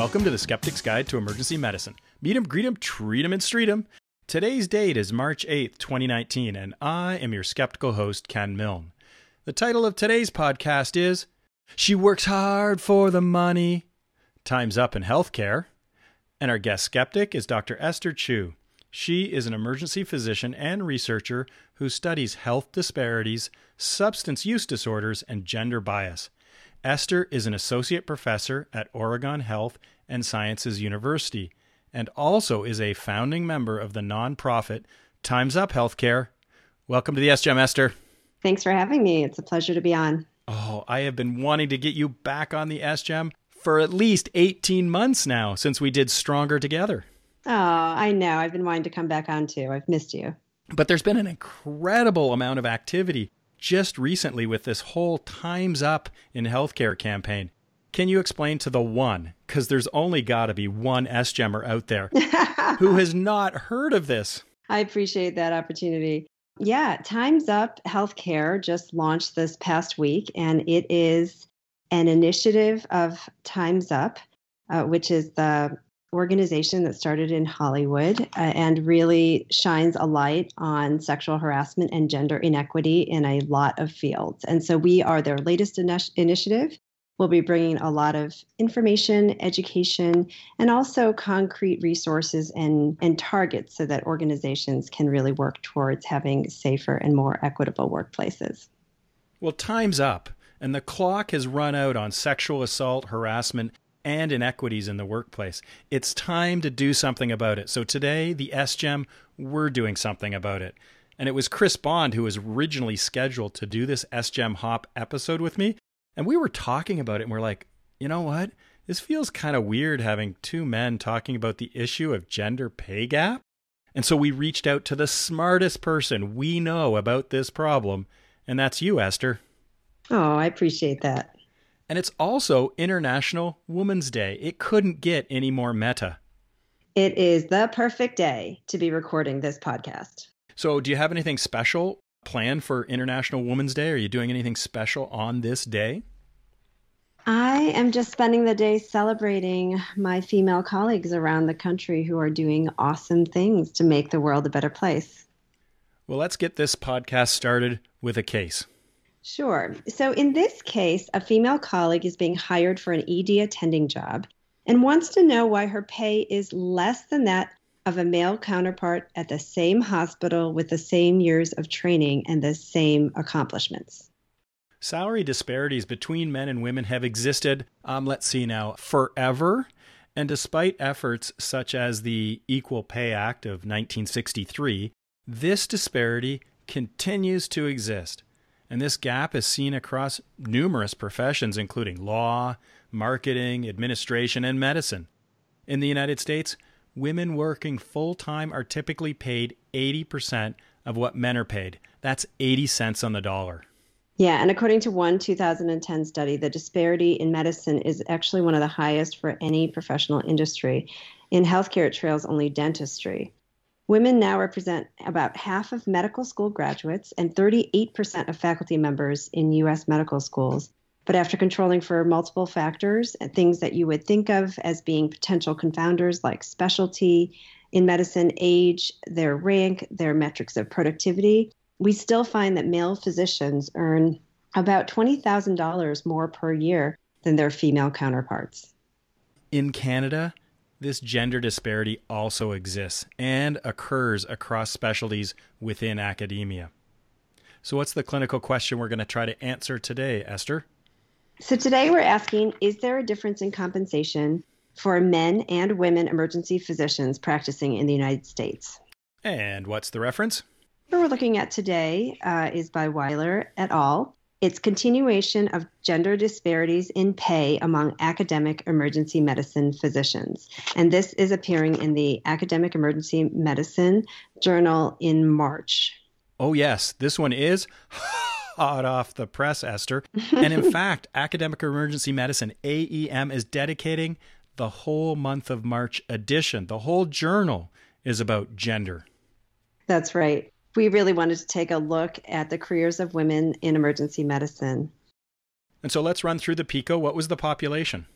Welcome to the Skeptic's Guide to Emergency Medicine. Meet 'em, greet 'em, treat 'em, and street 'em. Today's date is March 8th, 2019, and I am your skeptical host, Ken Milne. The title of today's podcast is She Works Hard for the Money, Time's Up in Healthcare. And our guest skeptic is Dr. Esther Chu. She is an emergency physician and researcher who studies health disparities, substance use disorders, and gender bias. Esther is an associate professor at Oregon Health and Sciences University and also is a founding member of the nonprofit Time's Up Healthcare. Welcome to the SGEM, Esther. Thanks for having me. It's a pleasure to be on. Oh, I have been wanting to get you back on the SGEM for at least 18 months now since we did Stronger Together. Oh, I know. I've been wanting to come back on too. I've missed you. But there's been an incredible amount of activity just recently with this whole Time's Up in Healthcare campaign. Can you explain to the one, because there's only got to be one SGEMer out there who has not heard of this? I appreciate that opportunity. Yeah, Time's Up Healthcare just launched this past week, and it is an initiative of Time's Up, which is the organization that started in Hollywood and really shines a light on sexual harassment and gender inequity in a lot of fields. And so we are their latest initiative. We'll be bringing a lot of information, education, and also concrete resources and targets so that organizations can really work towards having safer and more equitable workplaces. Well, time's up, and the clock has run out on sexual assault, harassment, and inequities in the workplace. It's time to do something about it. So today, the SGEM, we're doing something about it. And it was Chris Bond who was originally scheduled to do this SGEM Hop episode with me. And we were talking about it and we're like, you know what? This feels kind of weird having two men talking about the issue of gender pay gap. And so we reached out to the smartest person we know about this problem. And that's you, Esther. Oh, I appreciate that. And it's also International Women's Day. It couldn't get any more meta. It is the perfect day to be recording this podcast. So do you have anything special planned for International Women's Day? Are you doing anything special on this day? I am just spending the day celebrating my female colleagues around the country who are doing awesome things to make the world a better place. Well, let's get this podcast started with a case. Sure. So in this case, a female colleague is being hired for an ED attending job and wants to know why her pay is less than that of a male counterpart at the same hospital with the same years of training and the same accomplishments. Salary disparities between men and women have existed, forever. And despite efforts such as the Equal Pay Act of 1963, this disparity continues to exist. And this gap is seen across numerous professions, including law, marketing, administration, and medicine. In the United States, women working full-time are typically paid 80% of what men are paid. That's 80 cents on the dollar. Yeah, and according to one 2010 study, the disparity in medicine is actually one of the highest for any professional industry. In healthcare, it trails only dentistry. Women now represent about half of medical school graduates and 38% of faculty members in U.S. medical schools. But after controlling for multiple factors and things that you would think of as being potential confounders like specialty in medicine, age, their rank, their metrics of productivity, we still find that male physicians earn about $20,000 more per year than their female counterparts. In Canada, this gender disparity also exists and occurs across specialties within academia. So what's the clinical question we're going to try to answer today, Esther? So today we're asking, is there a difference in compensation for men and women emergency physicians practicing in the United States? And what's the reference? What we're looking at today is by Weiler et al. It's continuation of gender disparities in pay among academic emergency medicine physicians. And this is appearing in the Academic Emergency Medicine Journal in March. Oh, yes. This one is hot off the press, Esther. And in fact, Academic Emergency Medicine, AAEM, is dedicating the whole month of March edition. The whole journal is about gender. That's right. We really wanted to take a look at the careers of women in emergency medicine. And so let's run through the PICO. What was the population?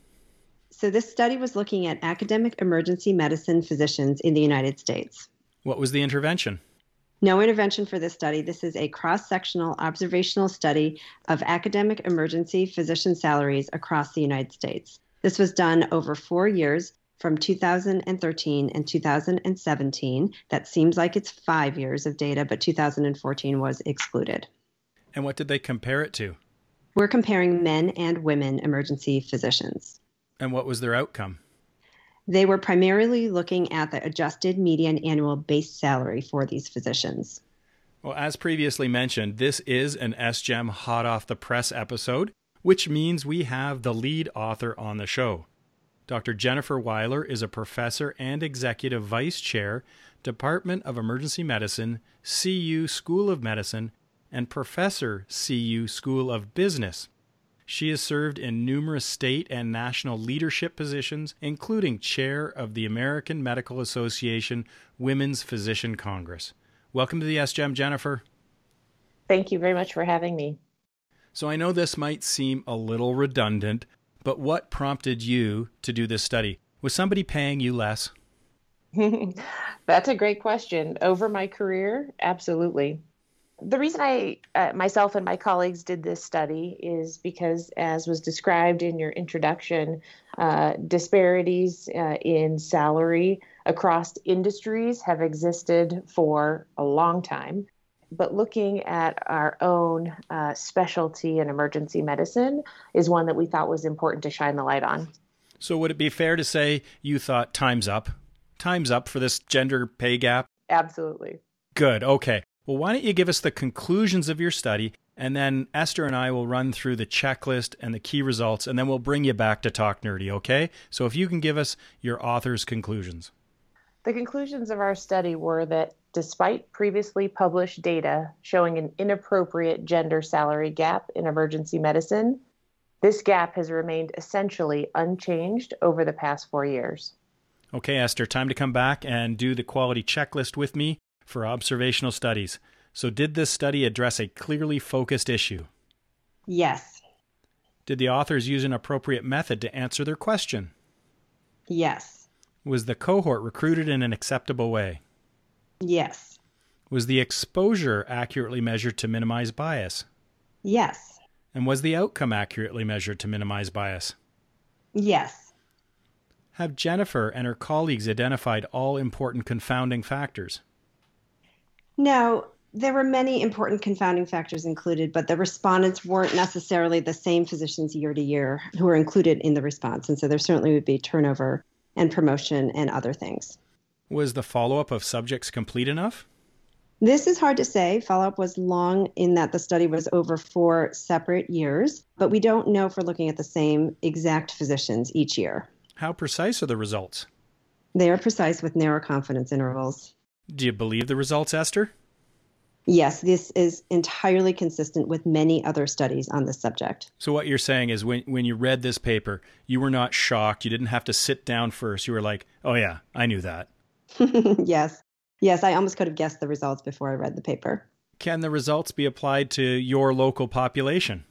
So this study was looking at academic emergency medicine physicians in the United States. What was the intervention? No intervention for this study. This is a cross-sectional observational study of academic emergency physician salaries across the United States. This was done over 4 years from 2013 and 2017. That seems like it's 5 years of data, but 2014 was excluded. And what did they compare it to? We're comparing men and women emergency physicians. And what was their outcome? They were primarily looking at the adjusted median annual base salary for these physicians. Well, as previously mentioned, this is an SGEM hot off the press episode, which means we have the lead author on the show. Dr. Jennifer Weiler is a professor and executive vice chair, Department of Emergency Medicine, CU School of Medicine, and professor, CU School of Business. She has served in numerous state and national leadership positions, including chair of the American Medical Association Women's Physician Congress. Welcome to the SGEM, Jennifer. Thank you very much for having me. So I know this might seem a little redundant, but what prompted you to do this study? Was somebody paying you less? That's a great question. Over my career, absolutely. The reason I, myself and my colleagues did this study is because, as was described in your introduction, disparities in salary across industries have existed for a long time. But looking at our own specialty in emergency medicine is one that we thought was important to shine the light on. So would it be fair to say you thought time's up? Time's up for this gender pay gap? Absolutely. Good. Okay. Well, why don't you give us the conclusions of your study, and then Esther and I will run through the checklist and the key results, and then we'll bring you back to Talk Nerdy, okay? So if you can give us your author's conclusions. The conclusions of our study were that despite previously published data showing an inappropriate gender salary gap in emergency medicine, this gap has remained essentially unchanged over the past 4 years. Okay, Esther, time to come back and do the quality checklist with me for observational studies. So did this study address a clearly focused issue? Yes. Did the authors use an appropriate method to answer their question? Yes. Was the cohort recruited in an acceptable way? Yes. Was the exposure accurately measured to minimize bias? Yes. And was the outcome accurately measured to minimize bias? Yes. Have Jennifer and her colleagues identified all important confounding factors? No, there were many important confounding factors included, but the respondents weren't necessarily the same physicians year to year who were included in the response. And so there certainly would be turnover and promotion and other things. Was the follow-up of subjects complete enough? This is hard to say. Follow-up was long in that the study was over 4 separate years, but we don't know if we're looking at the same exact physicians each year. How precise are the results? They are precise with narrow confidence intervals. Do you believe the results, Esther? Yes, this is entirely consistent with many other studies on this subject. So what you're saying is when you read this paper, you were not shocked. You didn't have to sit down first. You were like, oh yeah, I knew that. Yes. Yes, I almost could have guessed the results before I read the paper. Can the results be applied to your local population?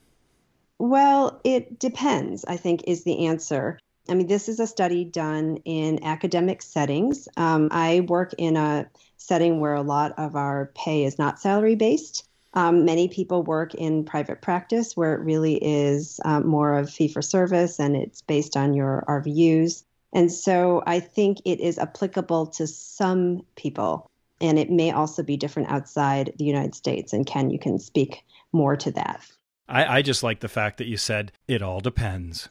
Well, it depends, I think, is the answer. I mean, this is a study done in academic settings. I work in a setting where a lot of our pay is not salary-based. Many people work in private practice where it really is more of fee-for-service, and it's based on your RVUs. And so I think it is applicable to some people, and it may also be different outside the United States. And Ken, you can speak more to that. I just like the fact that you said, it all depends.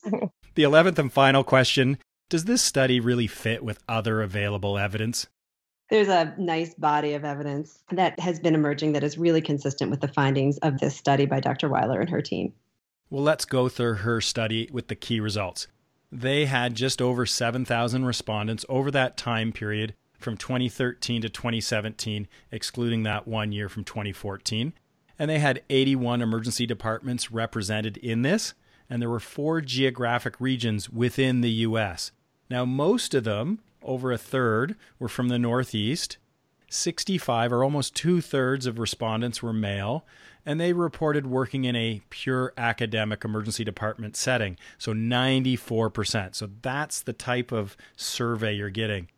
The 11th and final question, does this study really fit with other available evidence? There's a nice body of evidence that has been emerging that is really consistent with the findings of this study by Dr. Weiler and her team. Well, let's go through her study with the key results. They had just over 7,000 respondents over that time period from 2013 to 2017, excluding that 1 year from 2014. And they had 81 emergency departments represented in this. And there were 4 geographic regions within the U.S. Now, most of them, over a third, were from the Northeast. 65 or almost 2/3 of respondents were male, and they reported working in a pure academic emergency department setting. So 94%. So that's the type of survey you're getting.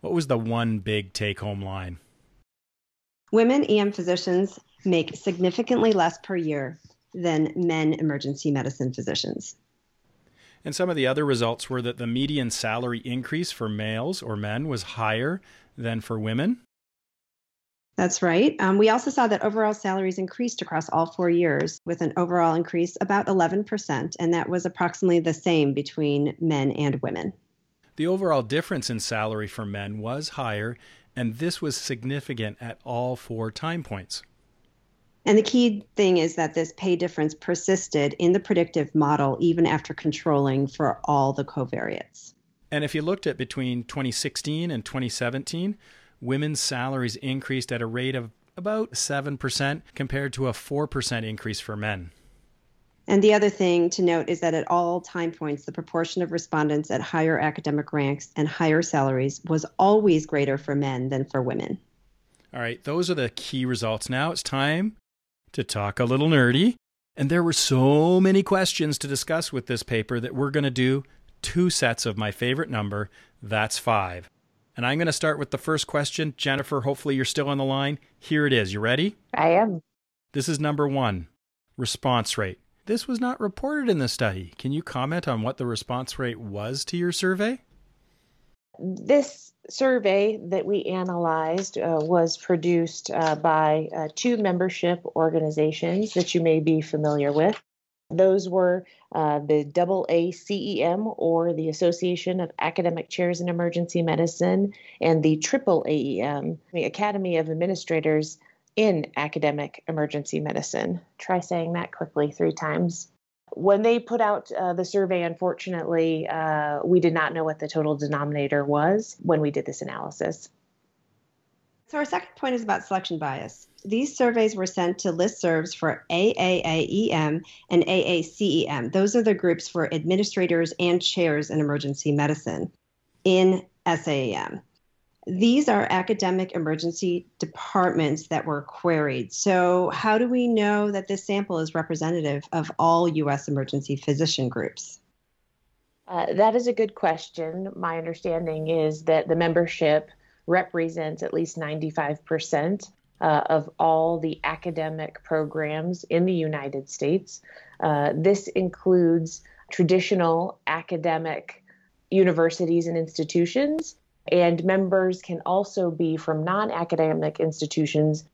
What was the one big take-home line? Women EM physicians make significantly less per year than men emergency medicine physicians. And some of the other results were that the median salary increase for males or men was higher than for women. That's right. We also saw that overall salaries increased across all 4 years with an overall increase about 11%, and that was approximately the same between men and women. The overall difference in salary for men was higher, and this was significant at all 4 time points. And the key thing is that this pay difference persisted in the predictive model even after controlling for all the covariates. And if you looked at between 2016 and 2017, women's salaries increased at a rate of about 7% compared to a 4% increase for men. And the other thing to note is that at all time points, the proportion of respondents at higher academic ranks and higher salaries was always greater for men than for women. All right, those are the key results. Now it's time to talk a little nerdy. And there were so many questions to discuss with this paper that we're going to do 2 sets of my favorite number, that's 5. And I'm going to start with the first question. Jennifer, hopefully you're still on the line. Here it is. You ready? I am. This is number 1, response rate. This was not reported in the study. Can you comment on what the response rate was to your survey? This survey that we analyzed was produced by 2 membership organizations that you may be familiar with. Those were the AACEM, or the Association of Academic Chairs in Emergency Medicine, and the AAAEM, the Academy of Administrators in Academic Emergency Medicine. Try saying that quickly 3 times. When they put out the survey, unfortunately, we did not know what the total denominator was when we did this analysis. So our second point is about selection bias. These surveys were sent to listservs for AAAEM and AACEM. Those are the groups for administrators and chairs in emergency medicine in SAEM. These are academic emergency departments that were queried. So how do we know that this sample is representative of all U.S. emergency physician groups? That is a good question. My understanding is that the membership represents at least 95% of all the academic programs in the United States. This includes traditional academic universities and institutions. And members can also be from non-academic institutions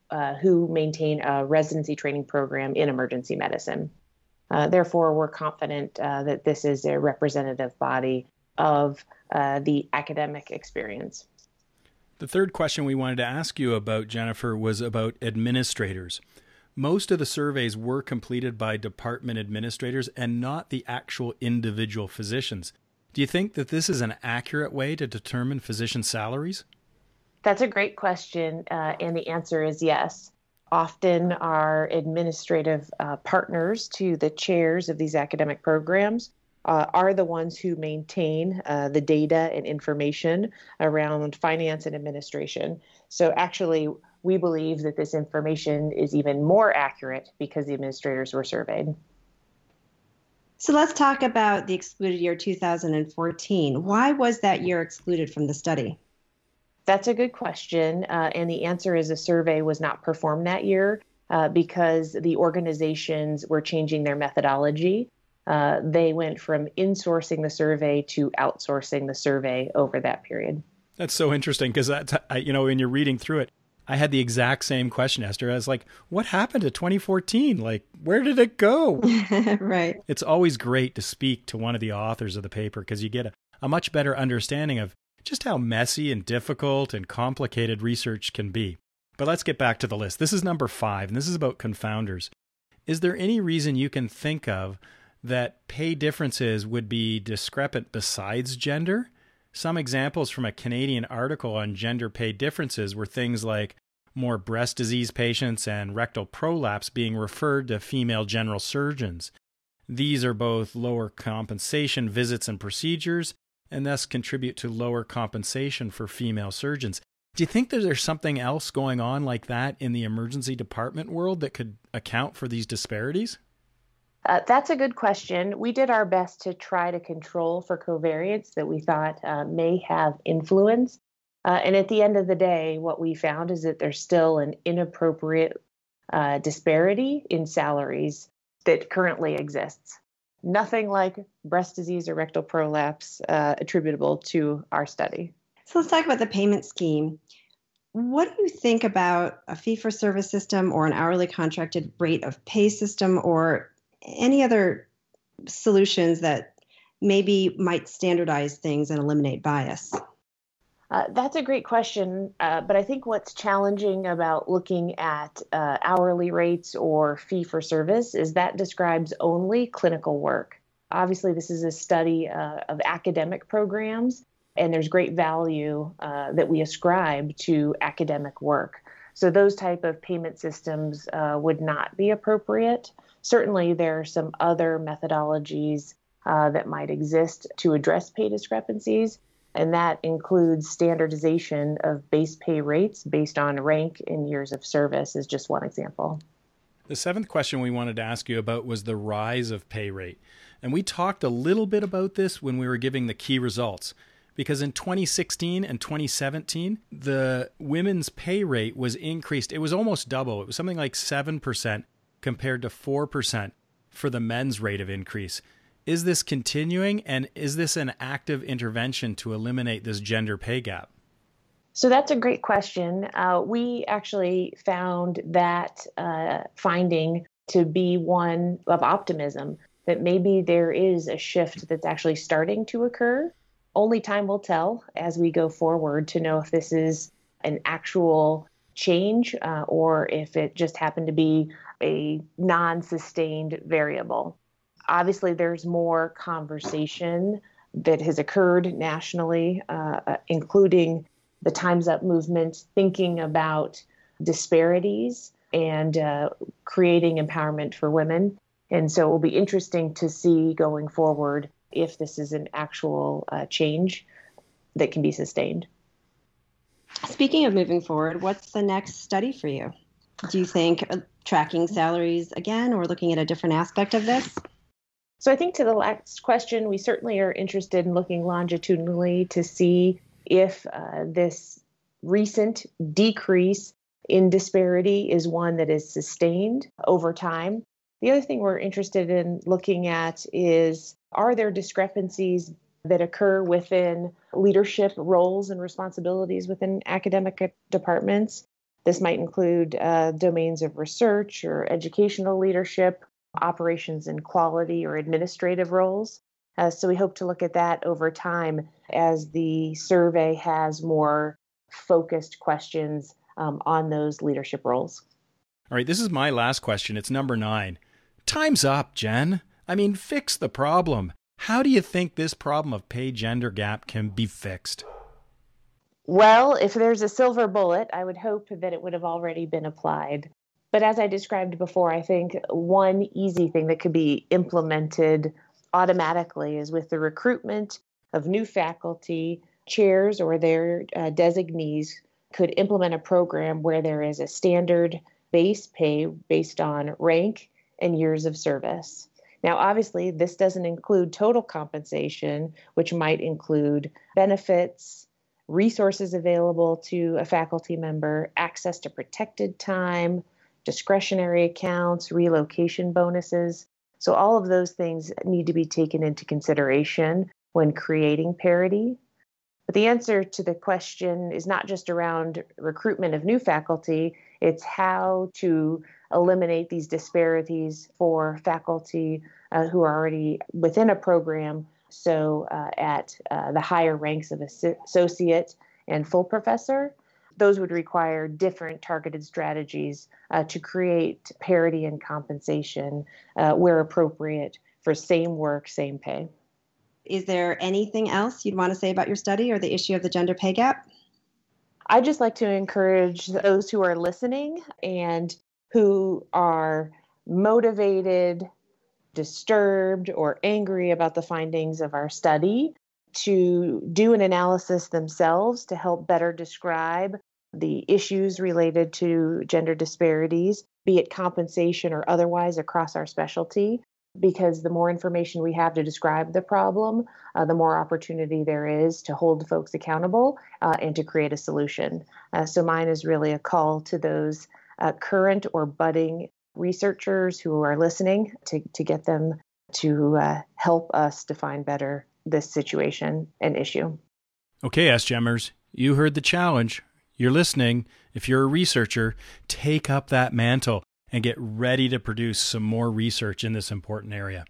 who maintain a residency training program in emergency medicine. Therefore, we're confident that this is a representative body of the academic experience. The third question we wanted to ask you about, Jennifer, was about administrators. Most of the surveys were completed by department administrators and not the actual individual physicians. Do you think that this is an accurate way to determine physician salaries? That's a great question, and the answer is yes. Often our administrative partners to the chairs of these academic programs are the ones who maintain the data and information around finance and administration. So actually, we believe that this information is even more accurate because the administrators were surveyed. So let's talk about the excluded year 2014. Why was that year excluded from the study? That's a good question. And the answer is a survey was not performed that year because the organizations were changing their methodology. They went from insourcing the survey to outsourcing the survey over that period. That's so interesting because that's, you know, when you're reading through it, I had the exact same question, Esther. I was like, what happened to 2014? Like, where did it go? Right. It's always great to speak to one of the authors of the paper because you get a much better understanding of just how messy and difficult and complicated research can be. But let's get back to the list. This is number 5, and this is about confounders. Is there any reason you can think of that pay differences would be discrepant besides gender? Some examples from a Canadian article on gender pay differences were things like more breast disease patients and rectal prolapse being referred to female general surgeons. These are both lower compensation visits and procedures, and thus contribute to lower compensation for female surgeons. Do you think that there's something else going on like that in the emergency department world that could account for these disparities? That's a good question. We did our best to try to control for covariates that we thought may have influence. And at the end of the day, what we found is that there's still an inappropriate disparity in salaries that currently exists. Nothing like breast disease or rectal prolapse attributable to our study. So let's talk about the payment scheme. What do you think about a fee-for-service system or an hourly contracted rate of pay system or any other solutions that maybe might standardize things and eliminate bias? That's a great question, but I think what's challenging about looking at hourly rates or fee-for-service is that describes only clinical work. Obviously, this is a study of academic programs, and there's great value that we ascribe to academic work. So those type of payment systems would not be appropriate. Certainly, there are some other methodologies that might exist to address pay discrepancies, and that includes standardization of base pay rates based on rank and years of service is just one example. The seventh question we wanted to ask you about was the rise of pay rate. And we talked a little bit about this when we were giving the key results. Because in 2016 and 2017, the women's pay rate was increased. It was almost double. It was something like 7% compared to 4% for the men's rate of increase. Is this continuing, and is this an active intervention to eliminate this gender pay gap? So that's a great question. We actually found that finding to be one of optimism, that maybe there is a shift that's actually starting to occur. Only time will tell as we go forward to know if this is an actual change or if it just happened to be a non-sustained variable. Obviously, there's more conversation that has occurred nationally, including the Time's Up movement, thinking about disparities and creating empowerment for women. And so it will be interesting to see going forward if this is an actual change that can be sustained. Speaking of moving forward, what's the next study for you? Do you think tracking salaries again or looking at a different aspect of this? So I think to the last question, we certainly are interested in looking longitudinally to see if this recent decrease in disparity is one that is sustained over time. The other thing we're interested in looking at is, are there discrepancies that occur within leadership roles and responsibilities within academic departments? This might include domains of research or educational leadership, operations and quality or administrative roles. So we hope to look at that over time as the survey has more focused questions on those leadership roles. All right, this is my last question. It's number 9. Time's up, Jen. I mean, fix the problem. How do you think this problem of pay gender gap can be fixed? Well, if there's a silver bullet, I would hope that it would have already been applied. But as I described before, I think one easy thing that could be implemented automatically is with the recruitment of new faculty, chairs or their designees could implement a program where there is a standard base pay based on rank and years of service. Now, obviously, this doesn't include total compensation, which might include benefits, resources available to a faculty member, access to protected time, discretionary accounts, relocation bonuses. So all of those things need to be taken into consideration when creating parity. But the answer to the question is not just around recruitment of new faculty, it's how to eliminate these disparities for faculty who are already within a program. So at the higher ranks of associate and full professor, those would require different targeted strategies to create parity and compensation where appropriate for same work, same pay. Is there anything else you'd want to say about your study or the issue of the gender pay gap? I'd just like to encourage those who are listening and who are motivated, disturbed, or angry about the findings of our study to do an analysis themselves to help better describe the issues related to gender disparities, be it compensation or otherwise, across our specialty, because the more information we have to describe the problem, the more opportunity there is to hold folks accountable and to create a solution. So mine is really a call to those current or budding researchers who are listening to get them to help us define better this situation and issue. Okay, SGEMers, you heard the challenge. You're listening. If you're a researcher, take up that mantle and get ready to produce some more research in this important area.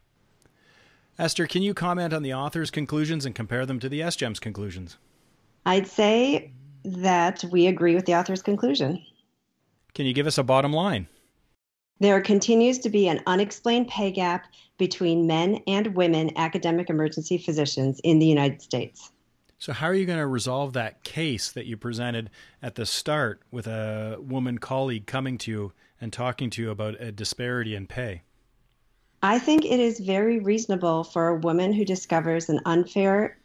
Esther, can you comment on the author's conclusions and compare them to the SGEM's conclusions? I'd say that we agree with the author's conclusion. Can you give us a bottom line? There continues to be an unexplained pay gap between men and women academic emergency physicians in the United States. So how are you going to resolve that case that you presented at the start with a woman colleague coming to you and talking to you about a disparity in pay? I think it is very reasonable for a woman who discovers an unfair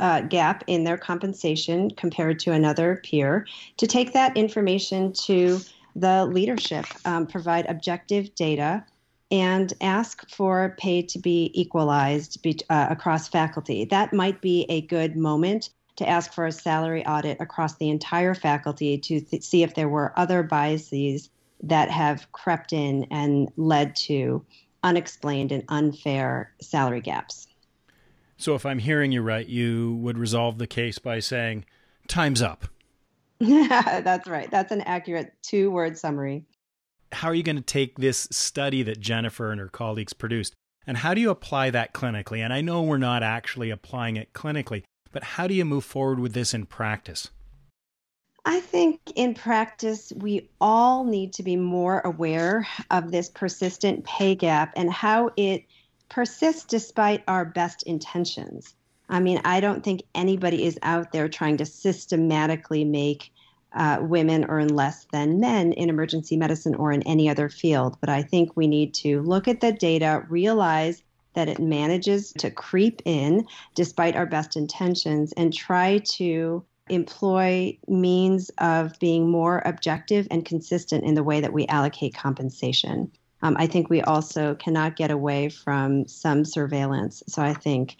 gap in their compensation compared to another peer to take that information to the leadership, provide objective data, and ask for pay to be equalized across faculty. That might be a good moment to ask for a salary audit across the entire faculty to see if there were other biases that have crept in and led to unexplained and unfair salary gaps. So if I'm hearing you right, you would resolve the case by saying, time's up. That's right. That's an accurate two-word summary. How are you going to take this study that Jennifer and her colleagues produced, and how do you apply that clinically? And I know we're not actually applying it clinically, but how do you move forward with this in practice? I think in practice, we all need to be more aware of this persistent pay gap and how it persists despite our best intentions. I mean, I don't think anybody is out there trying to systematically make women earn less than men in emergency medicine or in any other field. But I think we need to look at the data, realize that it manages to creep in despite our best intentions, and try to employ means of being more objective and consistent in the way that we allocate compensation. I think we also cannot get away from some surveillance. So I think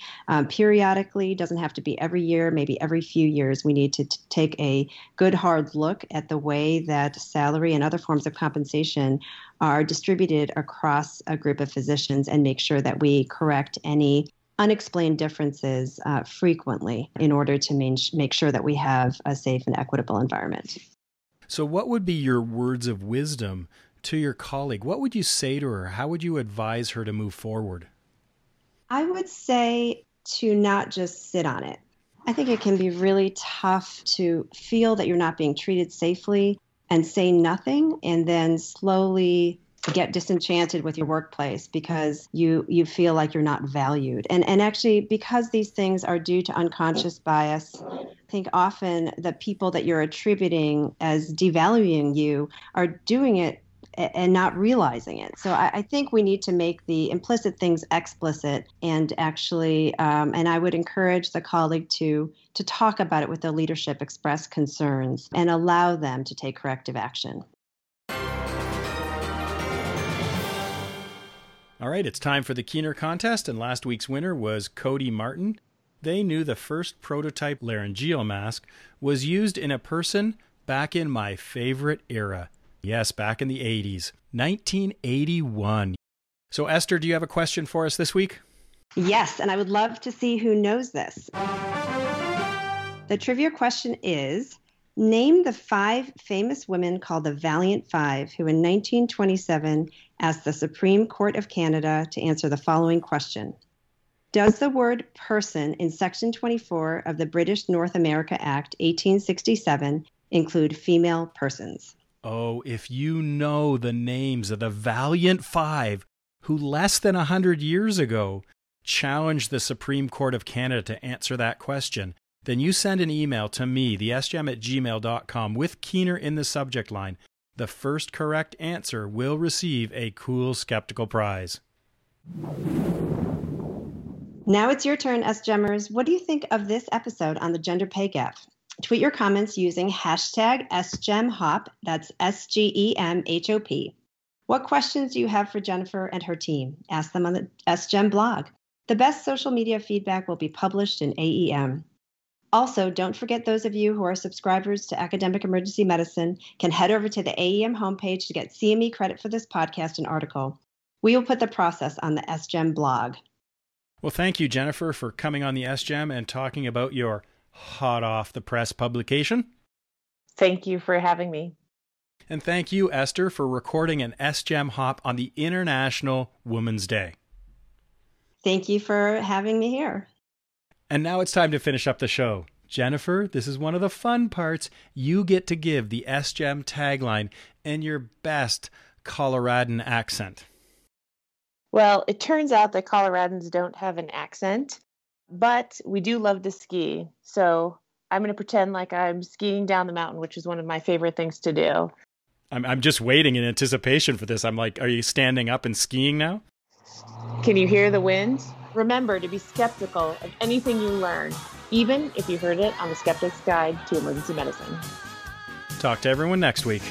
periodically, doesn't have to be every year, maybe every few years, we need to take a good hard look at the way that salary and other forms of compensation are distributed across a group of physicians and make sure that we correct any unexplained differences frequently in order to make sure that we have a safe and equitable environment. So what would be your words of wisdom to your colleague? What would you say to her? How would you advise her to move forward? I would say to not just sit on it. I think it can be really tough to feel that you're not being treated safely and say nothing, and then slowly get disenchanted with your workplace because you feel like you're not valued. And actually, because these things are due to unconscious bias, I think often the people that you're attributing as devaluing you are doing it and not realizing it. So I think we need to make the implicit things explicit, and actually, and I would encourage the colleague to talk about it with the leadership, express concerns, and allow them to take corrective action. All right, it's time for the Keener Contest, and last week's winner was Cody Martin. They knew the first prototype laryngeal mask was used in a person back in my favorite era. Yes, back in the 80s, 1981. So Esther, do you have a question for us this week? Yes, and I would love to see who knows this. The trivia question is, name the five famous women called the Valiant Five who in 1927 asked the Supreme Court of Canada to answer the following question. Does the word person in Section 24 of the British North America Act 1867 include female persons? Oh, if you know the names of the Valiant Five who less than 100 years ago challenged the Supreme Court of Canada to answer that question, then you send an email to me, thesgem@gmail.com, with Keener in the subject line. The first correct answer will receive a cool skeptical prize. Now it's your turn, SGEMers. What do you think of this episode on the gender pay gap? Tweet your comments using hashtag SGEMHOP, that's S-G-E-M-H-O-P. What questions do you have for Jennifer and her team? Ask them on the SGEM blog. The best social media feedback will be published in AEM. Also, don't forget those of you who are subscribers to Academic Emergency Medicine can head over to the AEM homepage to get CME credit for this podcast and article. We will put the process on the SGEM blog. Well, thank you, Jennifer, for coming on the SGEM and talking about your hot-off-the-press publication. Thank you for having me. And thank you, Esther, for recording an SGEM hop on the International Women's Day. Thank you for having me here. And now it's time to finish up the show. Jennifer, this is one of the fun parts. You get to give the SGEM tagline in your best Coloradan accent. Well, it turns out that Coloradans don't have an accent, but we do love to ski. So I'm going to pretend like I'm skiing down the mountain, which is one of my favorite things to do. I'm just waiting in anticipation for this. I'm like, are you standing up and skiing now? Can you hear the wind? Remember to be skeptical of anything you learn, even if you heard it on the Skeptic's Guide to Emergency Medicine. Talk to everyone next week.